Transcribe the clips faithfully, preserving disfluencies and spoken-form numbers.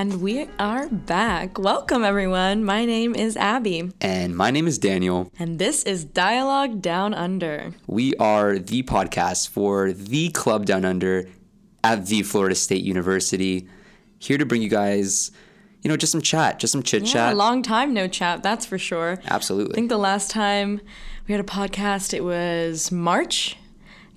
And we are back. Welcome, everyone. My name is Abby. And my name is Daniel. And this is Dialogue Down Under. We are the podcast for the Club Down Under at the Florida State University, here to bring you guys, you know, just some chat, just some chit chat. Yeah, a long time no chat, that's for sure. Absolutely. I think the last time we had a podcast, it was March.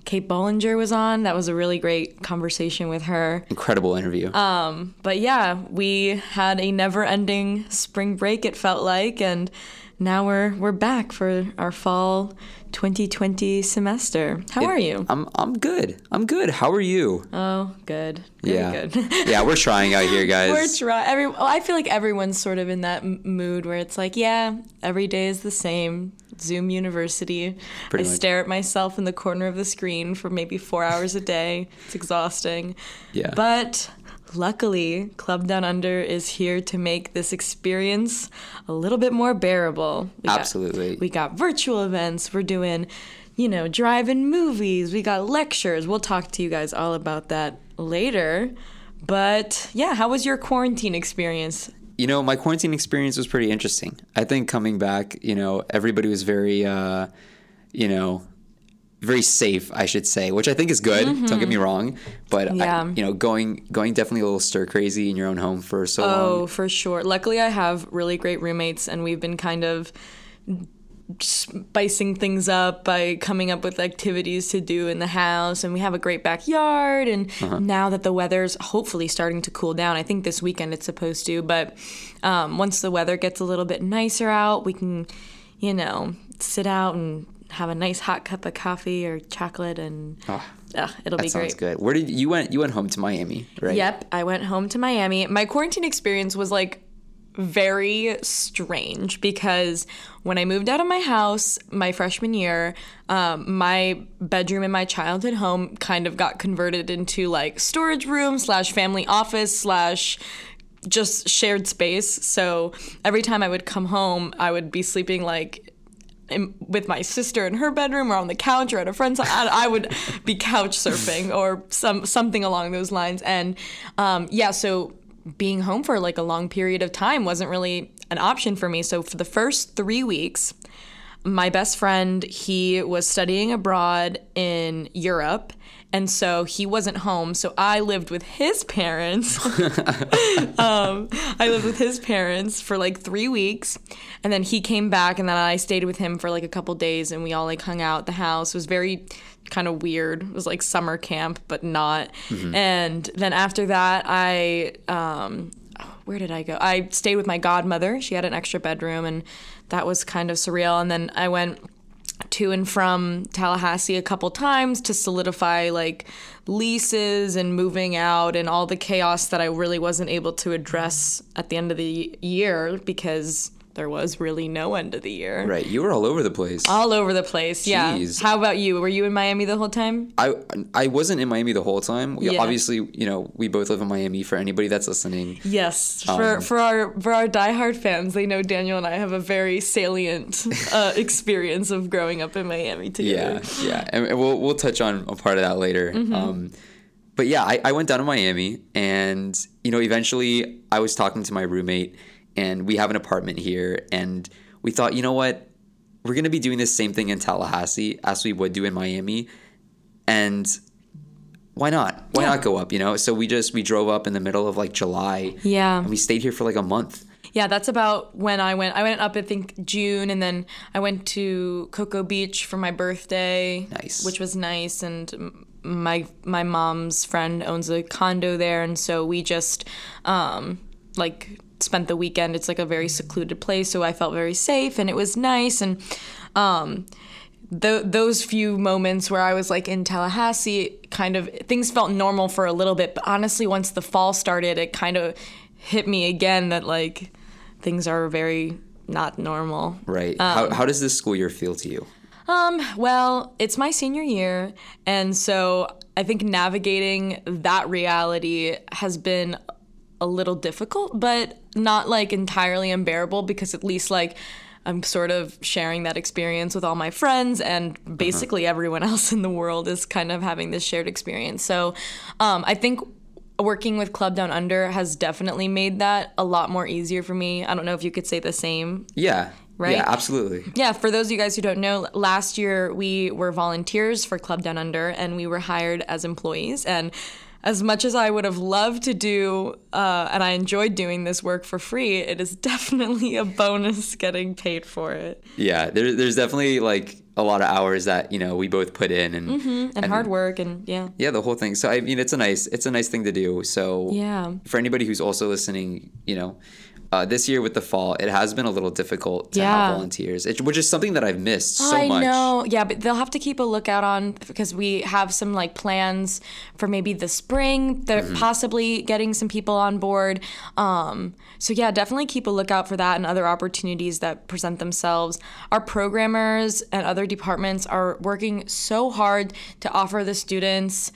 Kate Bollinger was on. That was a really great conversation with her. Incredible interview. Um, but yeah, we had a never-ending spring break, it felt like, and now we're we're back for our fall twenty twenty semester. How it, are you? I'm I'm good. I'm good. How are you? Oh, good. Very yeah. Good. Yeah, we're trying out here, guys. We're trying. Every well, I feel like everyone's sort of in that mood where it's like, yeah, every day is the same. Zoom University. Pretty I much. Stare at myself in the corner of the screen for maybe four hours a day. It's exhausting. Yeah. But luckily, Club Down Under is here to make this experience a little bit more bearable. We Absolutely. Got, we got virtual events. We're doing, you know, drive-in movies. We got lectures. We'll talk to you guys all about that later. But yeah, how was your quarantine experience? You know, my quarantine experience was pretty interesting. I think coming back, you know, everybody was very, uh, you know, very safe, I should say, which I think is good. Mm-hmm. Don't get me wrong. But, yeah. I, you know, going going definitely a little stir crazy in your own home for so oh, long. Oh, for sure. Luckily, I have really great roommates, and we've been kind of spicing things up by coming up with activities to do in the house, and we have a great backyard, and uh-huh. now that the weather's hopefully starting to cool down, I think this weekend it's supposed to, but um, once the weather gets a little bit nicer out, we can, you know, sit out and have a nice hot cup of coffee or chocolate, and oh, uh, it'll be great. That sounds good. Where did you went you went home to Miami, right? Yep, I went home to Miami. My quarantine experience was like very strange because when I moved out of my house my freshman year, um, my bedroom in my childhood home kind of got converted into like storage room slash family office slash just shared space. So every time I would come home, I would be sleeping like in, with my sister in her bedroom or on the couch or at a friend's house. I, I would be couch surfing or some something along those lines. And um, yeah, so being home for like a long period of time wasn't really an option for me. So for the first three weeks, my best friend, he was studying abroad in Europe. And so he wasn't home, so I lived with his parents. um, I lived with his parents for like three weeks, and then he came back, and then I stayed with him for like a couple days, and we all like hung out at the house. It was very kind of weird. It was like summer camp, but not. Mm-hmm. And then after that, I um, where did I go? I stayed with my godmother. She had an extra bedroom, and that was kind of surreal. And then I went to and from Tallahassee a couple times to solidify like leases and moving out and all the chaos that I really wasn't able to address at the end of the year because there was really no end of the year. Right. You were all over the place. All over the place. Jeez. Yeah. How about you? Were you in Miami the whole time? I I wasn't in Miami the whole time. We, yeah. Obviously, you know, we both live in Miami for anybody that's listening. Yes. Um, for for our for our diehard fans, they know Daniel and I have a very salient uh, experience of growing up in Miami together. Yeah. Yeah. And we'll we'll touch on a part of that later. Mm-hmm. Um, but yeah, I, I went down to Miami, and, you know, eventually I was talking to my roommate, and we have an apartment here, and we thought, you know what, we're going to be doing the same thing in Tallahassee as we would do in Miami, and why not? Why yeah. not go up, you know? So we just, we drove up in the middle of like July, yeah, and we stayed here for like a month. Yeah, that's about when I went. I went up, I think, June, and then I went to Cocoa Beach for my birthday. Nice. Which was nice, and my my mom's friend owns a condo there, and so we just, um, like... spent the weekend. It's like a very secluded place, so I felt very safe, and it was nice. And um th- those few moments where I was like in Tallahassee, kind of things felt normal for a little bit, but honestly once the fall started, it kind of hit me again that like things are very not normal. Right. Um, how, how does this school year feel to you? Um well, it's my senior year, and so I think navigating that reality has been a little difficult, but not like entirely unbearable, because at least like I'm sort of sharing that experience with all my friends, and basically uh-huh. everyone else in the world is kind of having this shared experience. So um, I think working with Club Down Under has definitely made that a lot more easier for me. I don't know if you could say the same. Yeah. Right? Yeah, absolutely. Yeah, for those of you guys who don't know, last year we were volunteers for Club Down Under, and we were hired as employees. And as much as I would have loved to do, uh, and I enjoyed doing this work for free, it is definitely a bonus getting paid for it. Yeah, there, there's definitely, like, a lot of hours that, you know, we both put in. And, mm-hmm. and, and hard work and, yeah. Yeah, the whole thing. So, I mean, it's a nice, it's a nice thing to do. So yeah. For anybody who's also listening, you know, Uh, this year with the fall, it has been a little difficult to yeah. have volunteers, it, which is something that I've missed so I much. I know. Yeah, but they'll have to keep a lookout on, because we have some, like, plans for maybe the spring. They're mm-hmm. possibly getting some people on board. Um, so, yeah, definitely keep a lookout for that and other opportunities that present themselves. Our programmers and other departments are working so hard to offer the students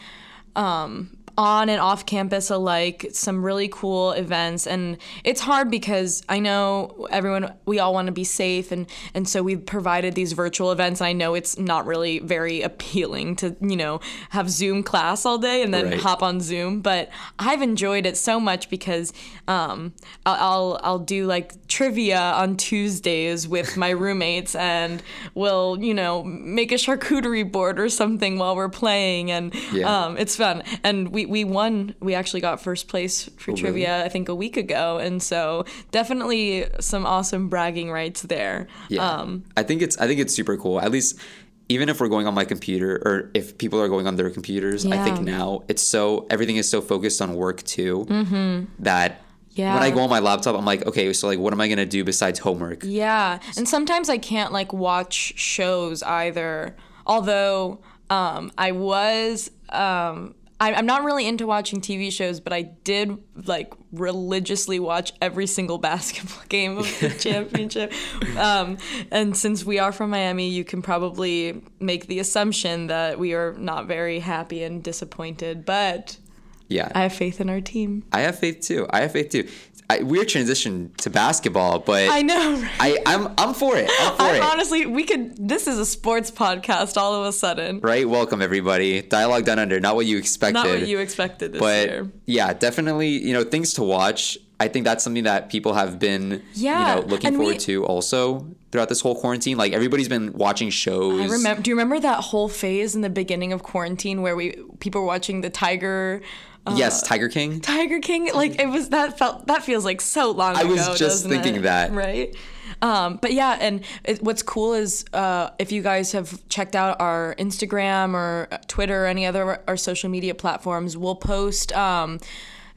um on and off campus alike, some really cool events. And it's hard because I know everyone, we all want to be safe. And, and so we've provided these virtual events. And I know it's not really very appealing to, you know, have Zoom class all day and then right. hop on Zoom. But I've enjoyed it so much because um, I'll, I'll, I'll do like trivia on Tuesdays with my roommates, and we'll, you know, make a charcuterie board or something while we're playing. And yeah. um, it's fun. And we, We won. We actually got first place for oh, trivia, really? I think, a week ago. And so definitely some awesome bragging rights there. Yeah. Um, I think it's I think it's super cool. At least even if we're going on my computer, or if people are going on their computers, yeah. I think now it's so everything is so focused on work, too, mm-hmm. that yeah. when I go on my laptop, I'm like, OK, so like, what am I going to do besides homework? Yeah. And sometimes I can't like watch shows either, although um, I was um I'm not really into watching T V shows, but I did, like, religiously watch every single basketball game of the championship. Um, and since we are from Miami, you can probably make the assumption that we are not very happy and disappointed. But yeah, I have faith in our team. I have faith, too. I have faith, too. I, we're transitioned to basketball, but I know. Right? I, I'm I'm for it. I'm for I'm it. Honestly, we could. This is a sports podcast all of a sudden. Right. Welcome everybody. Dialogue Down Under. Not what you expected. Not what you expected this but, year. Yeah, definitely. You know, things to watch. I think that's something that people have been, yeah. you know, looking and forward we, to also throughout this whole quarantine. Like, everybody's been watching shows. I remember. Do you remember that whole phase in the beginning of quarantine where we people were watching the Tiger? Uh, yes, Tiger King. Tiger King, like it was that felt that feels like so long ago. I was just thinking it? that, right? Um, but yeah, and it, what's cool is uh, if you guys have checked out our Instagram or Twitter or any other our social media platforms, we'll post um,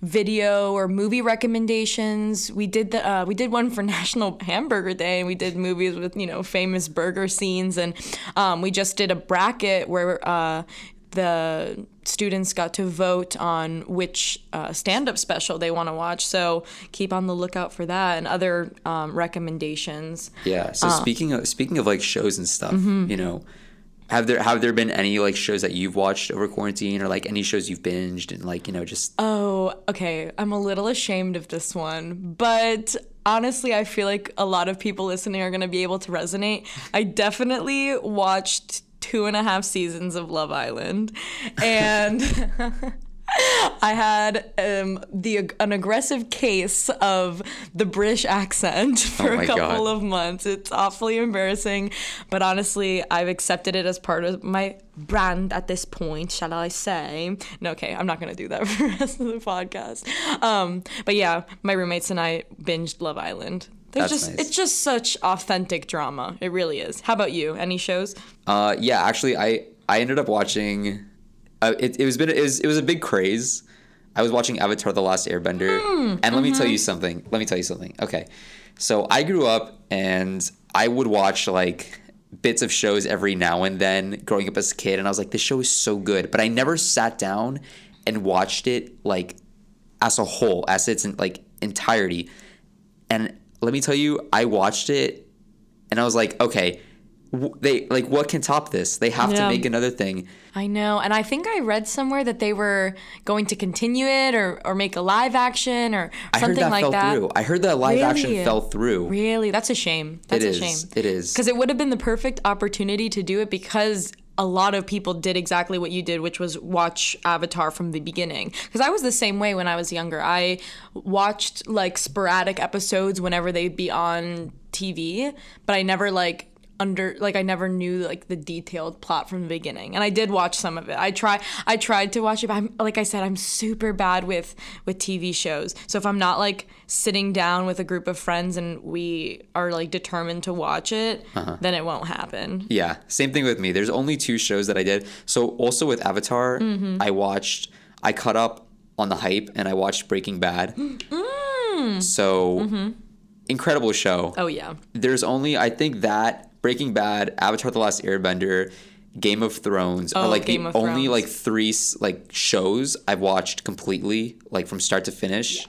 video or movie recommendations. We did the uh, we did one for National Hamburger Day, and we did movies with you know famous burger scenes, and um, we just did a bracket where. Uh, The students got to vote on which uh, stand-up special they want to watch, so keep on the lookout for that and other um, recommendations. Yeah. So uh, speaking of speaking of like shows and stuff, mm-hmm. you know, have there have there been any like shows that you've watched over quarantine, or like any shows you've binged and like you know just? Oh, okay. I'm a little ashamed of this one, but. Honestly, I feel like a lot of people listening are going to be able to resonate. I definitely watched two and a half seasons of Love Island, and I had um, the an aggressive case of the British accent for oh a couple God. of months. It's awfully embarrassing, but honestly, I've accepted it as part of my brand at this point, shall I say. No, okay, I'm not going to do that for the rest of the podcast. Um, but yeah, my roommates and I binged Love Island. They're That's just nice. It's just such authentic drama. It really is. How about you? Any shows? Uh, yeah, actually, I, I ended up watching... Uh, it it was, been, it was it was a big craze. I was watching Avatar The Last Airbender. Mm, and let mm-hmm. me tell you something. Let me tell you something. Okay. So I grew up and I would watch, like... bits of shows every now and then growing up as a kid, and I was like, this show is so good, but I never sat down and watched it like as a whole, as its like entirety. And let me tell you, I watched it and I was like, okay, w- they like what can top this? They have yeah. to make another thing. I know, and I think I read somewhere that they were going to continue it or or make a live action or something that like fell that. Through. I heard that live really? action fell through. Really? That's a shame. That's it a is. shame. It is. Because it would have been the perfect opportunity to do it because a lot of people did exactly what you did, which was watch Avatar from the beginning. Because I was the same way when I was younger. I watched, like, sporadic episodes whenever they'd be on T V, but I never, like, under, like, I never knew, like, the detailed plot from the beginning. And I did watch some of it. I try, I tried to watch it, but I'm, like I said, I'm super bad with, with T V shows. So if I'm not, like, sitting down with a group of friends and we are, like, determined to watch it, uh-huh. then it won't happen. Yeah, same thing with me. There's only two shows that I did. So also with Avatar, mm-hmm. I watched, I caught up on the hype and I watched Breaking Bad. Mm. So mm-hmm. incredible show. Oh, yeah. There's only, I think that... Breaking Bad, Avatar The Last Airbender, Game of Thrones oh, are like Game the only Thrones. like three like shows I've watched completely, like from start to finish. Yeah.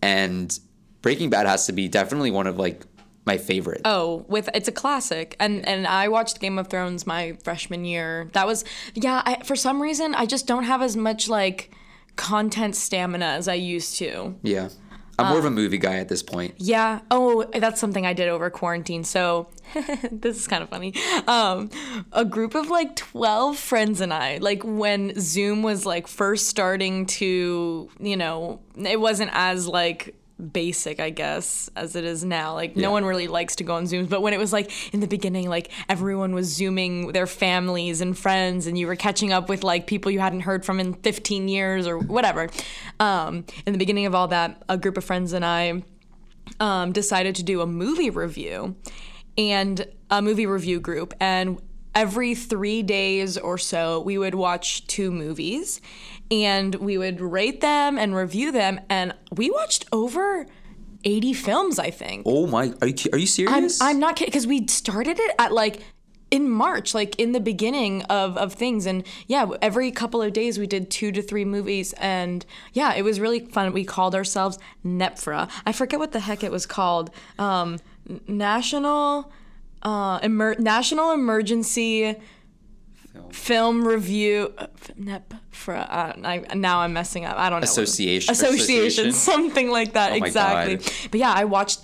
And Breaking Bad has to be definitely one of like my favorite. Oh, with it's a classic. And and I watched Game of Thrones my freshman year. That was yeah, I, for some reason I just don't have as much like content stamina as I used to. Yeah. I'm more um, of a movie guy at this point. Yeah. Oh, that's something I did over quarantine. So this is kind of funny. Um, a group of like twelve friends and I, like when Zoom was like first starting to, you know, it wasn't as like basic, I guess, as it is now. Like yeah. no one really likes to go on Zooms. But when it was like in the beginning, like everyone was Zooming their families and friends and you were catching up with like people you hadn't heard from in fifteen years or whatever. Um, in the beginning of all that, a group of friends and I um, decided to do a movie review and a movie review group. And every three days or so, we would watch two movies and we would rate them and review them. And we watched over eighty films, I think. Oh, my. Are you, are you serious? I'm, I'm not kidding. Because we started it at like in March, like in the beginning of, of things. And yeah, every couple of days we did two to three movies. And yeah, it was really fun. We called ourselves N E P F R A. I forget what the heck it was called. Um, National... Uh, emer- National Emergency Film, Film Review, uh, N E P F R A, uh, I, now I'm messing up, I don't know. Association. Association, Association. Something like that, oh exactly. But yeah, I watched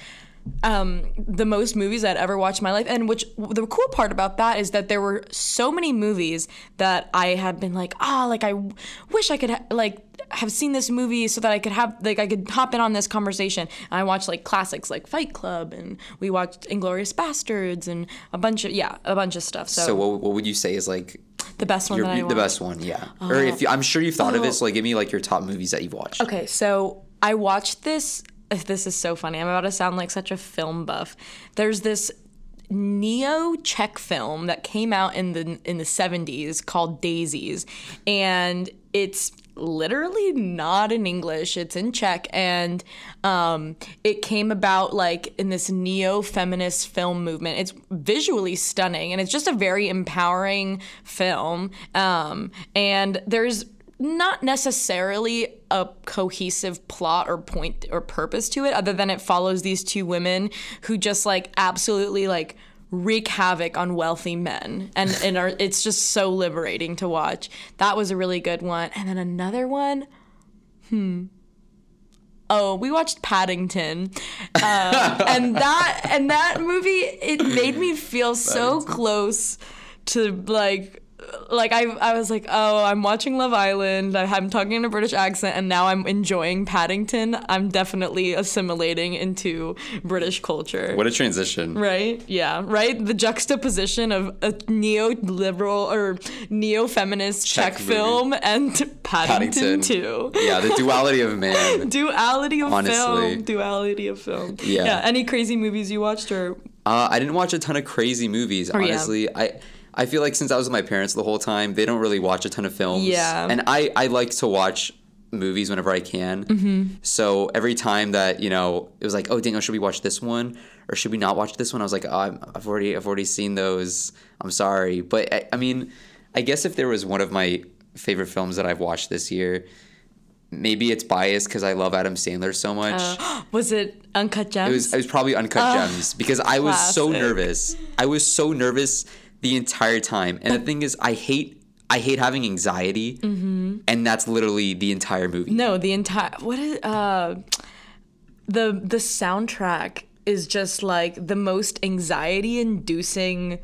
um, the most movies I'd ever watched in my life, and which the cool part about that is that there were so many movies that I had been like, ah, oh, like I w- wish I could, ha- like, have seen this movie so that I could have, like, I could hop in on this conversation. And I watched, like, classics like Fight Club, and we watched Inglourious Bastards, and a bunch of, yeah, a bunch of stuff. So, so what, what would you say is, like... The best one your, that I The watched. Best one, yeah. Uh, or if you, I'm sure you've thought oh. of it, so, like, give me, like, your top movies that you've watched. Okay, so I watched this... This is so funny. I'm about to sound like such a film buff. There's this neo Czech film that came out in the in the seventies called Daisies, and it's literally not in English, it's in Czech, and um it came about like in this neo-feminist film movement. It's visually stunning and it's just a very empowering film, um and there's not necessarily a cohesive plot or point or purpose to it other than it follows these two women who just like absolutely like wreak havoc on wealthy men, and and are, it's just so liberating to watch. That was a really good one. And then another one, hmm oh we watched Paddington, uh, and that and that movie, it made me feel so close to like Like, I I was like, oh, I'm watching Love Island, I'm talking in a British accent, and now I'm enjoying Paddington. I'm definitely assimilating into British culture. What a transition. Right? Yeah, right? The juxtaposition of a neo-liberal or neo-feminist Czech, Czech film and Paddington, Paddington two. Yeah, the duality of man. Duality of Honestly. film. Duality of film. Yeah. yeah. Any crazy movies you watched? or? Uh, I didn't watch a ton of crazy movies, or, honestly. Yeah. I... I feel like since I was with my parents the whole time, they don't really watch a ton of films. Yeah. And I, I like to watch movies whenever I can. Mm-hmm. So every time that, you know, it was like, oh, Daniel, should we watch this one or should we not watch this one? I was like, oh, I've already I've already seen those. I'm sorry. But, I, I mean, I guess if there was one of my favorite films that I've watched this year, maybe it's biased because I love Adam Sandler so much. Uh, was it Uncut Gems? It was, it was probably Uncut uh, Gems because I was classic. so nervous. I was so nervous the entire time. And but, the thing is, I hate I hate having anxiety. Mm-hmm. And that's literally the entire movie. No, the entire... What is... Uh, the the soundtrack is just, like, the most anxiety-inducing,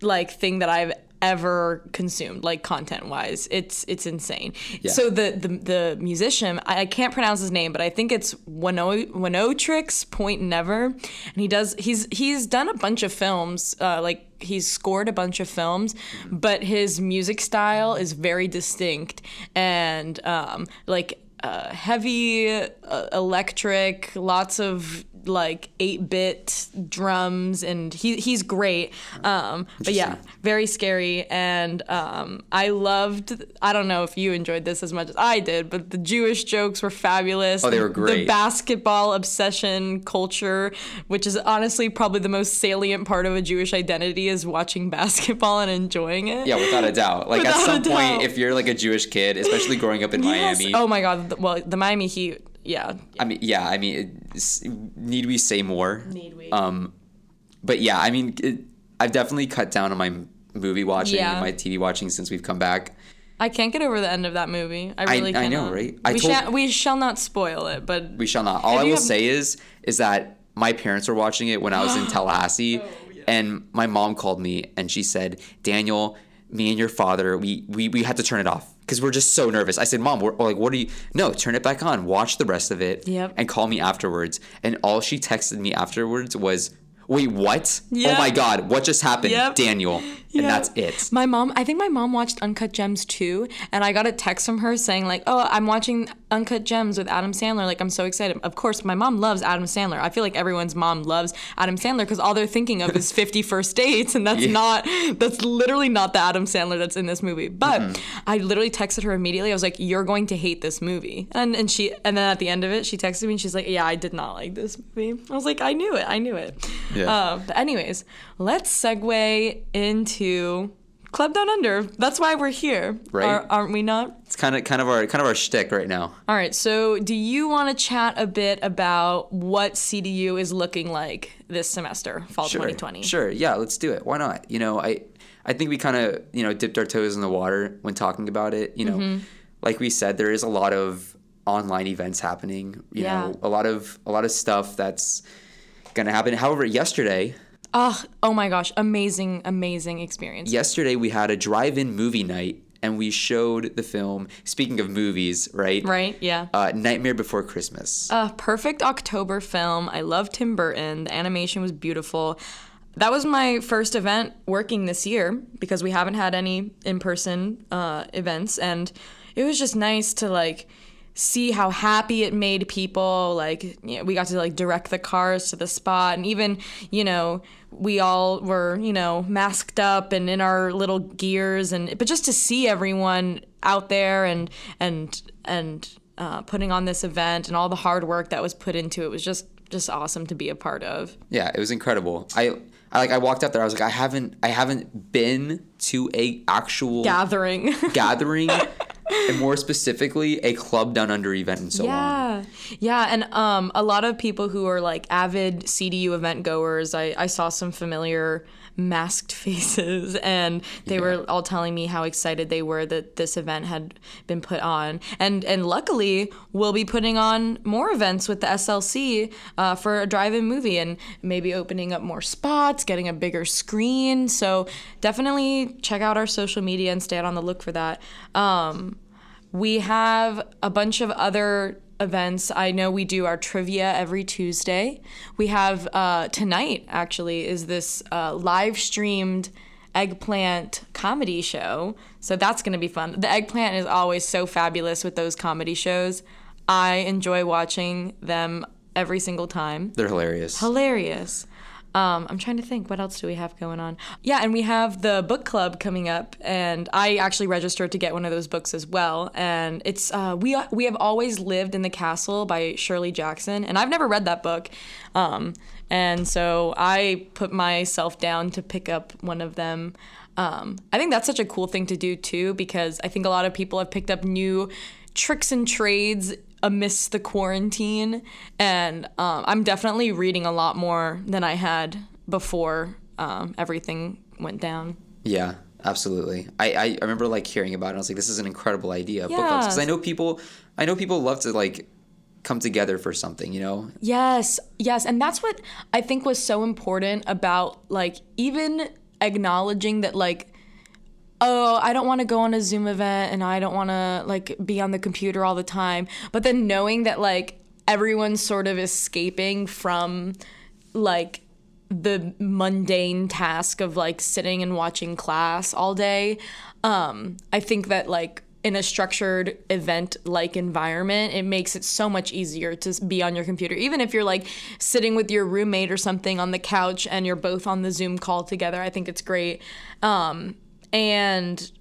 like, thing that I've ever consumed, like content-wise. It's it's insane. Yeah. So the, the the musician, I can't pronounce his name, but I think it's Wino Winotrix Point Never, and he does he's he's done a bunch of films, uh, like he's scored a bunch of films, mm-hmm. but his music style is very distinct and um, like uh, heavy, uh, electric, lots of like eight-bit drums, and he he's great. Um, but yeah, very scary. And um, I loved, I don't know if you enjoyed this as much as I did, but the Jewish jokes were fabulous. Oh, they were great. The basketball obsession culture, which is honestly probably the most salient part of a Jewish identity, is watching basketball and enjoying it. Yeah, without a doubt. Like without at some point, doubt. If you're like a Jewish kid, especially growing up in yes. Miami. Oh my God. Well, the Miami Heat. Yeah. I mean, yeah, I mean, need we say more? Need we? Um, but yeah, I mean, it, I've definitely cut down on my movie watching yeah. and my T V watching since we've come back. I can't get over the end of that movie. I really can't. I know, right? I we, told, shall, we shall not spoil it, but... We shall not. All I will have... say is, is that my parents were watching it when I was in Tallahassee, oh, yeah. and my mom called me, and she said, Daniel, me and your father, we, we, we had to turn it off. Because we're just so nervous. I said, Mom, we're like, what are you? No, turn it back on. Watch the rest of it. Yep. And call me afterwards. And all she texted me afterwards was, wait, what? Yep. Oh, my God. What just happened, yep. Daniel? And yep. that's it. My mom, I think my mom watched Uncut Gems too. And I got a text from her saying like, oh, I'm watching Uncut Gems with Adam Sandler. Like, I'm so excited. Of course, my mom loves Adam Sandler. I feel like everyone's mom loves Adam Sandler because all they're thinking of is fifty First Dates. And that's yeah. not, that's literally not the Adam Sandler that's in this movie. But mm-hmm. I literally texted her immediately. I was like, you're going to hate this movie. And and she, and then at the end of it, she texted me and she's like, yeah, I did not like this movie. I was like, I knew it. I knew it. Yeah. Uh, but anyways, let's segue into Club Down Under. That's why we're here, right? Are, aren't we not? It's kind of kind of our kind of our shtick right now. All right. So, do you want to chat a bit about what C D U is looking like this semester, fall sure. twenty twenty? Sure. Yeah. Let's do it. Why not? You know, I I think we kind of you know dipped our toes in the water when talking about it. You know, mm-hmm. like we said, there is a lot of online events happening. You yeah. know, a lot of a lot of stuff that's going to happen. However, yesterday. Oh, oh my gosh. Amazing, amazing experience. Yesterday, we had a drive-in movie night, and we showed the film, speaking of movies, right? Right, yeah. Uh, Nightmare Before Christmas. A perfect October film. I love Tim Burton. The animation was beautiful. That was my first event working this year, because we haven't had any in-person uh, events, and it was just nice to, like, see how happy it made people. Like, you know, we got to like direct the cars to the spot, and even, you know, we all were, you know, masked up and in our little gears, and but just to see everyone out there and and and uh, putting on this event and all the hard work that was put into it was just just awesome to be a part of. Yeah, it was incredible. I I like I walked up there. I was like, I haven't I haven't been to a actual gathering gathering. And more specifically, a Club Down Under event and so yeah. on. Yeah, yeah, and um, a lot of people who are like avid C D U event goers, I, I saw some familiar masked faces, and they yeah. were all telling me how excited they were that this event had been put on. And and luckily, we'll be putting on more events with the S L C uh, for a drive-in movie, and maybe opening up more spots, getting a bigger screen. So definitely check out our social media and stay out on the look for that. Um, We have a bunch of other events. I know we do our trivia every Tuesday. We have uh, tonight, actually, is this uh, live-streamed eggplant comedy show. So that's going to be fun. The eggplant is always so fabulous with those comedy shows. I enjoy watching them every single time. They're hilarious. Hilarious. Um, I'm trying to think, what else do we have going on? Yeah, and we have the book club coming up, and I actually registered to get one of those books as well. And it's uh, We We Have Always Lived in the Castle by Shirley Jackson, and I've never read that book. Um, and so I put myself down to pick up one of them. Um, I think that's such a cool thing to do, too, because I think a lot of people have picked up new tricks and trades amidst the quarantine, and um, I'm definitely reading a lot more than I had before um, everything went down. Yeah, absolutely. I, I remember like hearing about it, and I was like, this is an incredible idea. Yeah. Because I know people, I know people love to like come together for something, you know? Yes, yes, and that's what I think was so important about like even acknowledging that like oh, I don't want to go on a Zoom event and I don't want to, like, be on the computer all the time. But then knowing that, like, everyone's sort of escaping from, like, the mundane task of, like, sitting and watching class all day, um, I think that, like, in a structured event-like environment, it makes it so much easier to be on your computer. Even if you're, like, sitting with your roommate or something on the couch and you're both on the Zoom call together, I think it's great. Um, and,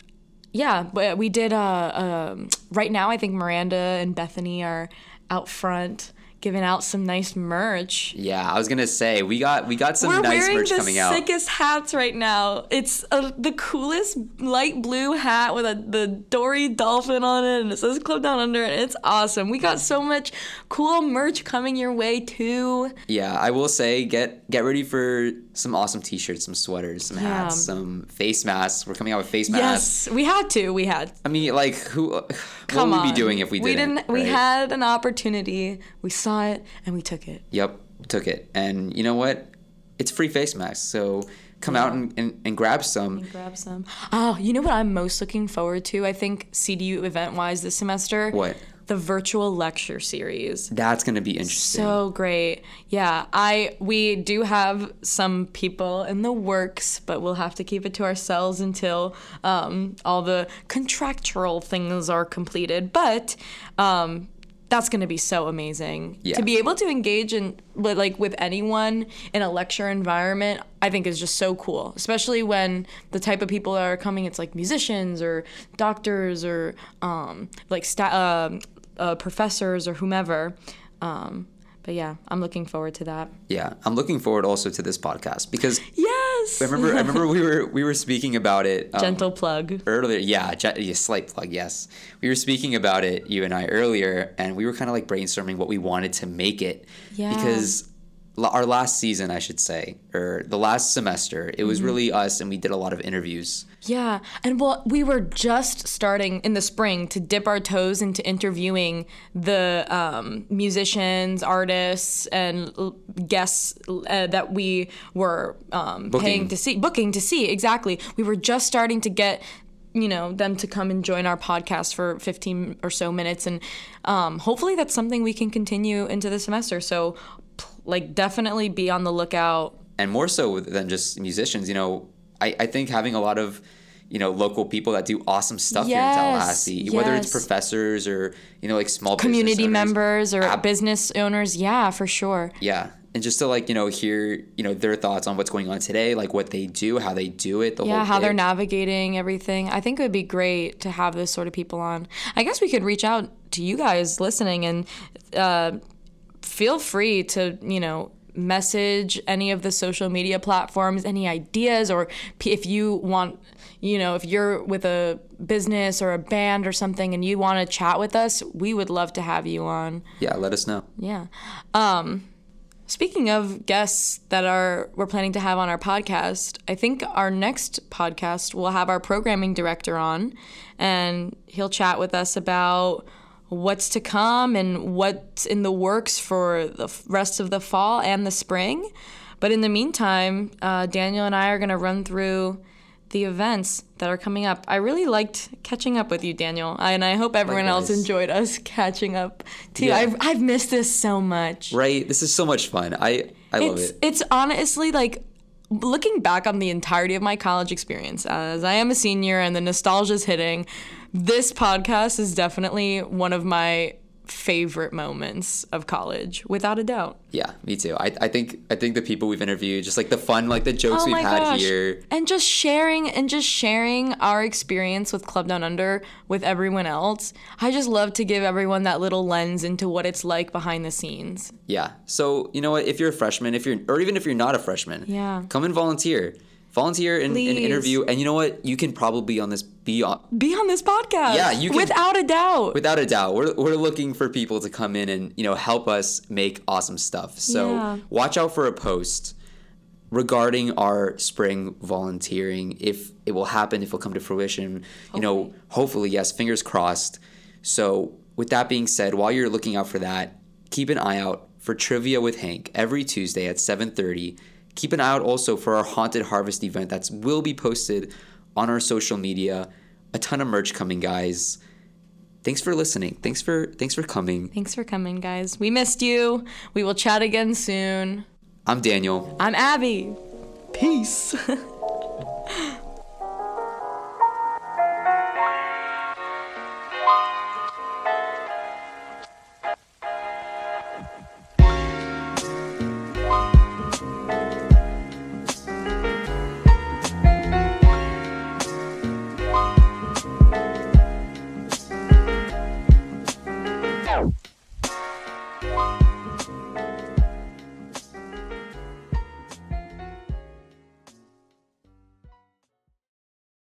yeah, but we did, uh, uh, right now I think Miranda and Bethany are out front giving out some nice merch. Yeah, I was gonna say we got we got some We're nice merch coming out. We're wearing the sickest hats right now. It's a, the coolest light blue hat with a, the Dory dolphin on it, and it says Club Down Under, and it's awesome. We got so much cool merch coming your way too. Yeah, I will say get get ready for some awesome t-shirts, some sweaters, some hats, yeah. some face masks. We're coming out with face masks. Yes, we had to. We had. I mean, like, who? Come what would we be doing if we didn't? We didn't. Right? We had an opportunity. We saw it and we took it. Yep, took it. And you know what? It's free face masks. So come yeah. out and, and, and grab some. And grab some. Oh, you know what I'm most looking forward to? I think C D U event-wise this semester. What? The virtual lecture series. That's going to be interesting. So great. Yeah, I we do have some people in the works, but we'll have to keep it to ourselves until um, all the contractual things are completed. But um, that's going to be so amazing. Yeah. To be able to engage in like with anyone in a lecture environment, I think is just so cool, especially when the type of people that are coming, it's like musicians or doctors or um, like sta- uh, uh, professors or whomever. Um, but yeah, I'm looking forward to that. Yeah, I'm looking forward also to this podcast because yes, I remember I remember we were we were speaking about it. Um, Gentle plug earlier. Yeah, ge- slight plug. Yes, we were speaking about it, you and I, earlier, and we were kind of like brainstorming what we wanted to make it. Yeah, because our last season, I should say, or the last semester, it was mm-hmm. really us, and we did a lot of interviews. Yeah, and well, we were just starting in the spring to dip our toes into interviewing the um, musicians, artists, and l- guests uh, that we were um, paying to see. Booking to see, exactly. We were just starting to get, you know, them to come and join our podcast for fifteen or so minutes, and um, hopefully that's something we can continue into the semester. So, like, definitely be on the lookout. And more so than just musicians, you know, I, I think having a lot of, you know, local people that do awesome stuff yes, here in Tallahassee, yes. whether it's professors or, you know, like small community business members or Ab- business owners. Yeah, for sure. Yeah. And just to, like, you know, hear, you know, their thoughts on what's going on today, like what they do, how they do it, the yeah, whole how bit. They're navigating everything. I think it would be great to have those sort of people on. I guess we could reach out to you guys listening and, uh, feel free to, you know, message any of the social media platforms, any ideas, or if you want, you know, if you're with a business or a band or something and you want to chat with us, we would love to have you on. Yeah, let us know. Yeah. Um, speaking of guests that are we're planning to have on our podcast, I think our next podcast will have our programming director on, and he'll chat with us about what's to come and what's in the works for the rest of the fall and the spring. But in the meantime, uh, Daniel and I are going to run through the events that are coming up. I really liked catching up with you, Daniel, and I hope everyone Likewise. else enjoyed us catching up too. Yeah. I've, I've missed this so much. Right? This is so much fun. I, I it's, love it. It's honestly like, looking back on the entirety of my college experience, as I am a senior and the nostalgia's hitting, this podcast is definitely one of my favorite moments of college, without a doubt. Yeah, me too. I, I think I think the people we've interviewed, just like the fun, like the jokes oh we've had gosh. here. And just sharing and just sharing our experience with Club Down Under with everyone else. I just love to give everyone that little lens into what it's like behind the scenes. Yeah. So, you know what, if you're a freshman, if you're or even if you're not a freshman, yeah. come and volunteer. Volunteer and, and interview, and you know what? You can probably on this be on be on this podcast. Yeah, you can, without a doubt. Without a doubt, we're we're looking for people to come in and, you know, help us make awesome stuff. So yeah. watch out for a post regarding our spring volunteering. If it will happen, if it'll come to fruition, you hopefully. know, hopefully, yes. Fingers crossed. So with that being said, while you're looking out for that, keep an eye out for Trivia with Hank every Tuesday at seven thirty. Keep an eye out also for our Haunted Harvest event that will be posted on our social media. A ton of merch coming, guys. Thanks for listening. Thanks for thanks for coming. Thanks for coming, guys. We missed you. We will chat again soon. I'm Daniel. I'm Abby. Peace.